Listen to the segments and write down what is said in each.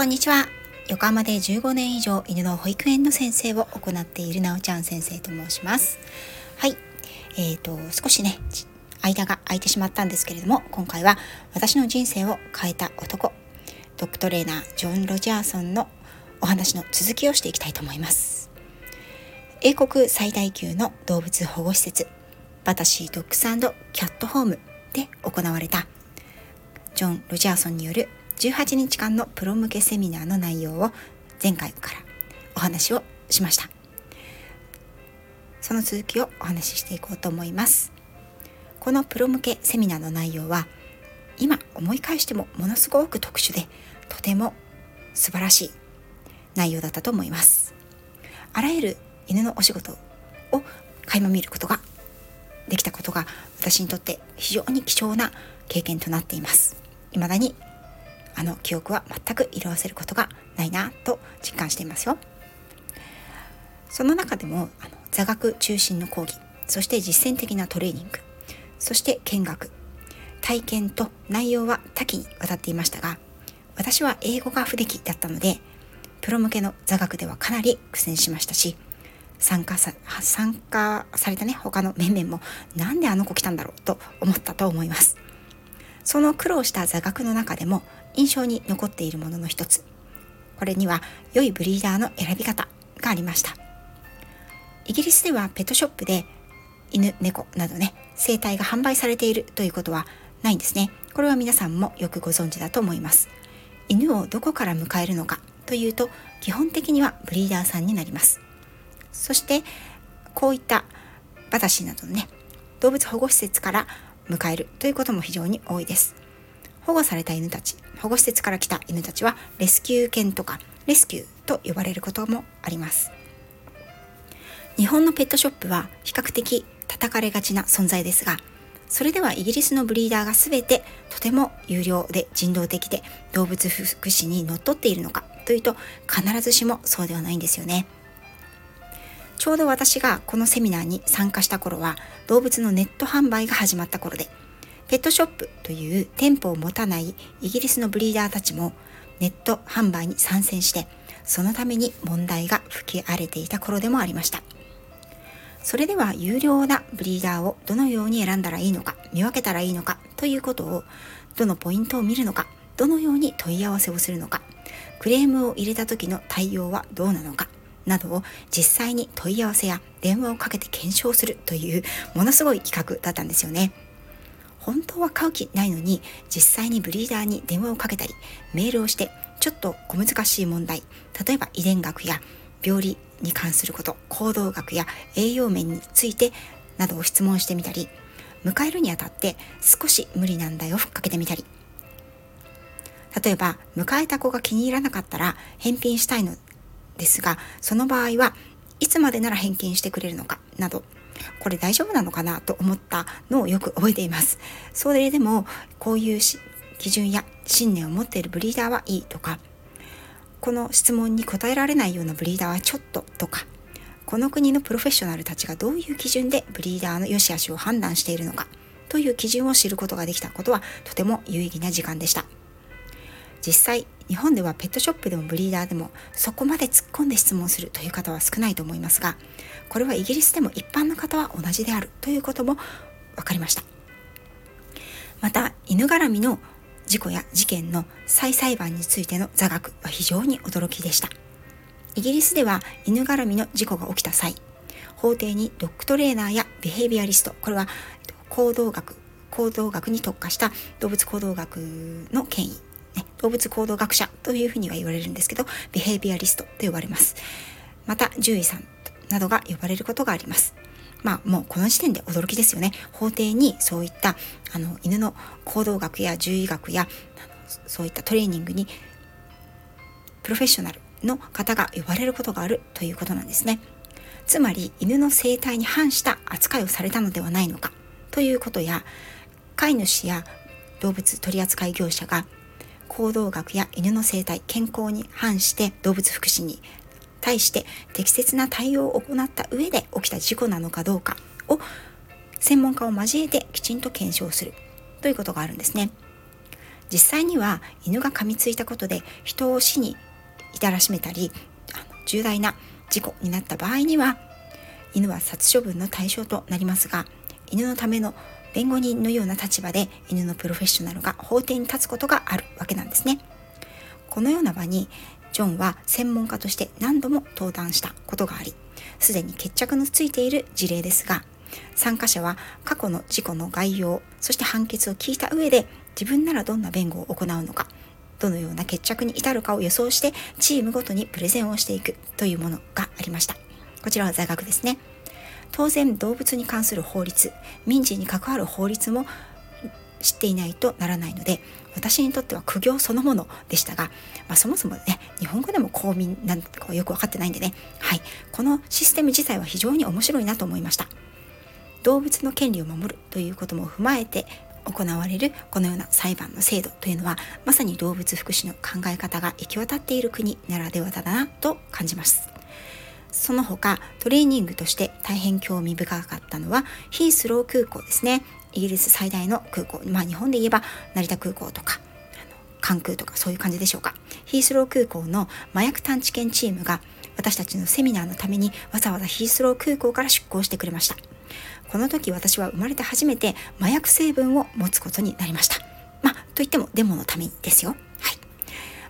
こんにちは。横浜で15年以上犬の保育園の先生を行っているなおちゃん先生と申します。はい、少しね間が空いてしまったんですけれども、今回は私の人生を変えた男、ドッグトレーナージョン・ロジャーソンのお話の続きをしていきたいと思います。英国最大級の動物保護施設バタシードッグス&キャットホームで行われたジョン・ロジャーソンによる18日間のプロ向けセミナーの内容を前回からお話をしました。その続きをお話ししていこうと思います。このプロ向けセミナーの内容は今思い返してもものすごく特殊で、とても素晴らしい内容だったと思います。あらゆる犬のお仕事を垣間見ることができたことが、私にとって非常に貴重な経験となっています。未だにあの記憶は全く色褪せることがないなと実感していますよ。その中でも座学中心の講義、そして実践的なトレーニング、そして見学、体験と内容は多岐にわたっていましたが、私は英語が不出来だったのでプロ向けの座学ではかなり苦戦しましたし、参加された他の面々もなんであの子来たんだろうと思ったと思います。その苦労した座学の中でも印象に残っているものの一つ、これには良いブリーダーの選び方がありました。イギリスではペットショップで犬、猫などね、生体が販売されているということはないんですね。これは皆さんもよくご存知だと思います。犬をどこから迎えるのかというと、基本的にはブリーダーさんになります。そしてこういったバタシーなどのね、動物保護施設から迎えるということも非常に多いです。保護された犬たち、保護施設から来た犬たちはレスキュー犬とかレスキューと呼ばれることもあります。日本のペットショップは比較的叩かれがちな存在ですが、それではイギリスのブリーダーが全てとても有料で人道的で動物福祉にのっとっているのかというと、必ずしもそうではないんですよね。ちょうど私がこのセミナーに参加した頃は動物のネット販売が始まった頃で、ペットショップという店舗を持たないイギリスのブリーダーたちもネット販売に参戦して、そのために問題が吹き荒れていた頃でもありました。それでは有料なブリーダーをどのように選んだらいいのか、見分けたらいいのかということを、どのポイントを見るのか、どのように問い合わせをするのか、クレームを入れた時の対応はどうなのかなどを実際に問い合わせや電話をかけて検証するというものすごい企画だったんですよね。本当は買う気ないのに実際にブリーダーに電話をかけたりメールをして、ちょっと小難しい問題、例えば遺伝学や病理に関すること、行動学や栄養面についてなどを質問してみたり、迎えるにあたって少し無理難題をふっかけてみたり、例えば迎えた子が気に入らなかったら返品したいのですが、その場合はいつまでなら返金してくれるのかなど、これ大丈夫なのかなと思ったのをよく覚えています。それでもこういう基準や信念を持っているブリーダーはいいとか、この質問に答えられないようなブリーダーはちょっととか、この国のプロフェッショナルたちがどういう基準でブリーダーの良し悪しを判断しているのかという基準を知ることができたことはとても有意義な時間でした。実際日本ではペットショップでもブリーダーでもそこまで突っ込んで質問するという方は少ないと思いますが、これはイギリスでも一般の方は同じであるということも分かりました。また犬絡みの事故や事件の再裁判についての座学は非常に驚きでした。イギリスでは犬絡みの事故が起きた際、法廷にドッグトレーナーやビヘイビアリスト、これは行動学に特化した動物行動学の権威、動物行動学者というふうには言われるんですけど、ビヘイビアリストと呼ばれます。また獣医さんなどが呼ばれることがあります。もうこの時点で驚きですよね。法廷にそういった犬の行動学や獣医学やそういったトレーニングにプロフェッショナルの方が呼ばれることがあるということなんですね。つまり犬の生態に反した扱いをされたのではないのかということや、飼い主や動物取扱業者が行動学や犬の生態、健康に反して動物福祉に対して適切な対応を行った上で起きた事故なのかどうかを専門家を交えてきちんと検証するということがあるんですね。実際には犬が噛みついたことで人を死に至らしめたり重大な事故になった場合には犬は殺処分の対象となりますが、犬のための弁護人のような立場で犬のプロフェッショナルが法廷に立つことがあるわけなんですね。このような場にジョンは専門家として何度も登壇したことがあり、すでに決着のついている事例ですが、参加者は過去の事故の概要、そして判決を聞いた上で自分ならどんな弁護を行うのか、どのような決着に至るかを予想してチームごとにプレゼンをしていくというものがありました。こちらは座学ですね。当然動物に関する法律、民事に関わる法律も知っていないとならないので、私にとっては苦行そのものでしたが、そもそもね、日本語でも公民なんてよく分かってないんでね、このシステム自体は非常に面白いなと思いました。動物の権利を守るということも踏まえて行われるこのような裁判の制度というのは、まさに動物福祉の考え方が行き渡っている国ならではだなと感じます。その他トレーニングとして大変興味深かったのはヒースロー空港ですね。イギリス最大の空港、日本で言えば成田空港とか関空とかそういう感じでしょうか。ヒースロー空港の麻薬探知犬チームが私たちのセミナーのためにわざわざヒースロー空港から出港してくれました。この時私は生まれて初めて麻薬成分を持つことになりました。といってもデモのためにですよ。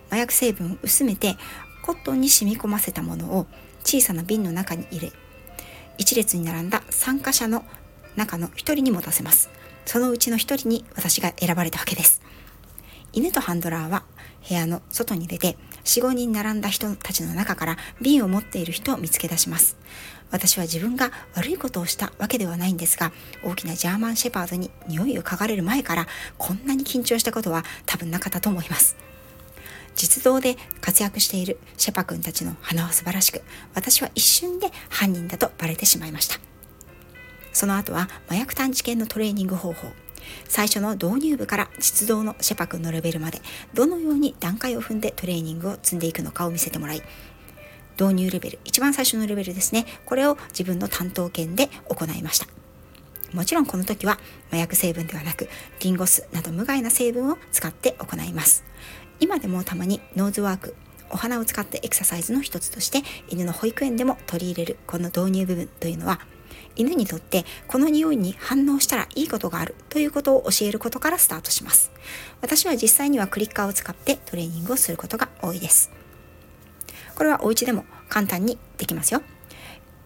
麻薬成分を薄めてコットンに染み込ませたものを小さな瓶の中に入れ、一列に並んだ参加者の中の一人に持たせます。そのうちの一人に私が選ばれたわけです。犬とハンドラーは部屋の外に出て 4,5 人並んだ人たちの中から瓶を持っている人を見つけ出します。私は自分が悪いことをしたわけではないんですが、大きなジャーマンシェパードに匂いを嗅がれる前からこんなに緊張したことは多分なかったと思います。実動で活躍しているシェパ君たちの鼻は素晴らしく、私は一瞬で犯人だとバレてしまいました。その後は麻薬探知犬のトレーニング方法、最初の導入部から実動のシェパ君のレベルまでどのように段階を踏んでトレーニングを積んでいくのかを見せてもらい、導入レベル、一番最初のレベルですね、これを自分の担当犬で行いました。もちろんこの時は麻薬成分ではなくリンゴ酢など無害な成分を使って行います。今でもたまにノーズワーク、お花を使ってエクササイズの一つとして犬の保育園でも取り入れるこの導入部分というのは、犬にとってこの匂いに反応したらいいことがあるということを教えることからスタートします。私は実際にはクリッカーを使ってトレーニングをすることが多いです。これはお家でも簡単にできますよ。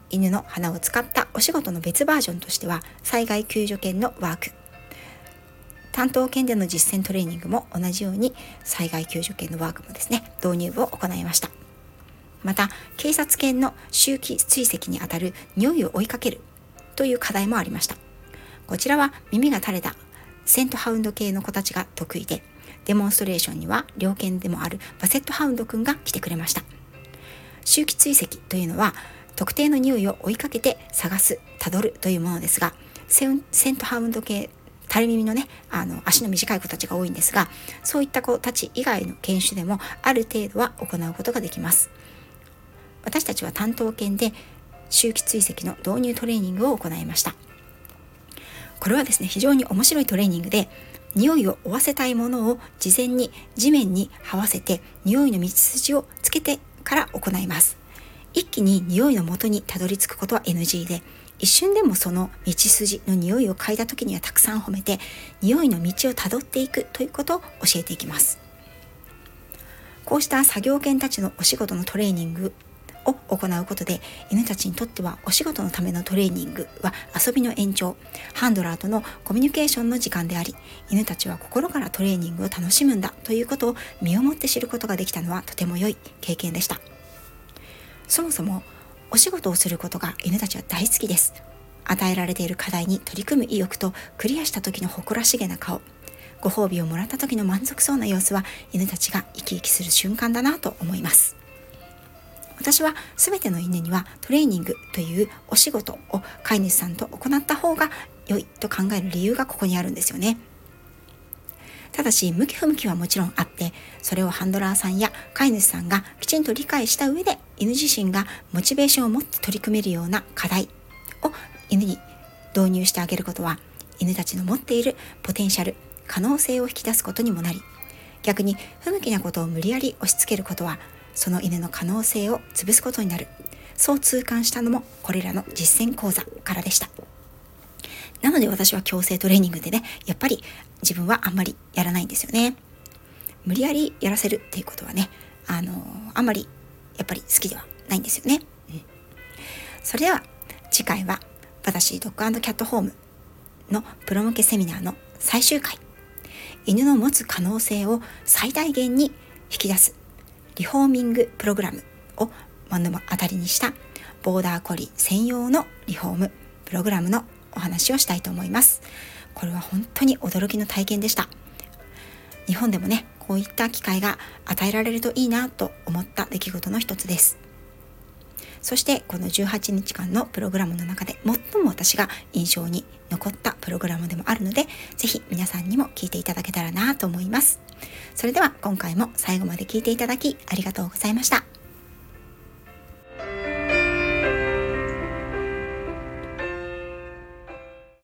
犬の鼻を使ったお仕事の別バージョンとしては災害救助犬のワーク、担当犬での実践トレーニングも同じように災害救助犬のワークもですね、導入部を行いました。また警察犬の周期追跡にあたる匂いを追いかけるという課題もありました。こちらは耳が垂れたセントハウンド系の子たちが得意で、デモンストレーションには猟犬でもあるバセットハウンドくんが来てくれました。周期追跡というのは特定の匂いを追いかけて探す、たどるというものですが、セントハウンド系垂れ耳のね、足の短い子たちが多いんですが、そういった子たち以外の犬種でもある程度は行うことができます。私たちは担当犬で周期追跡の導入トレーニングを行いました。これはですね、非常に面白いトレーニングで、匂いを追わせたいものを事前に地面に這わせて匂いの道筋をつけてから行います。一気に匂いの元にたどり着くことは NG で、一瞬でもその道筋の匂いを嗅いだ時にはたくさん褒めて、匂いの道をたどっていくということを教えていきます。こうした作業犬たちのお仕事のトレーニングを行うことで、犬たちにとってはお仕事のためのトレーニングは遊びの延長、ハンドラーとのコミュニケーションの時間であり、犬たちは心からトレーニングを楽しむんだということを身をもって知ることができたのはとても良い経験でした。そもそもお仕事をすることが犬たちは大好きです。与えられている課題に取り組む意欲と、クリアした時の誇らしげな顔、ご褒美をもらった時の満足そうな様子は、犬たちが生き生きする瞬間だなと思います。私は全ての犬にはトレーニングというお仕事を飼い主さんと行った方が良いと考える理由がここにあるんですよね。ただし向き不向きはもちろんあって、それをハンドラーさんや飼い主さんがきちんと理解した上で、犬自身がモチベーションを持って取り組めるような課題を犬に導入してあげることは、犬たちの持っているポテンシャル、可能性を引き出すことにもなり、逆に不向きなことを無理やり押し付けることはその犬の可能性を潰すことになる。そう痛感したのもこれらの実践講座からでした。なので私は矯正トレーニングでね、やっぱり自分はあんまりやらないんですよね。無理やりやらせるっていうことはね、あんまりやっぱり好きではないんですよね、それでは次回は私ドッグ&キャットホームのプロ向けセミナーの最終回、犬の持つ可能性を最大限に引き出すリフォーミングプログラムを目の当たりにしたボーダーコリー専用のリフォームプログラムのお話をしたいと思います。これは本当に驚きの体験でした。日本でもね、こういった機会が与えられるといいなと思った出来事の一つです。そしてこの18日間のプログラムの中で最も私が印象に残ったプログラムでもあるので、ぜひ皆さんにも聞いていただけたらなと思います。それでは今回も最後まで聞いていただきありがとうございました。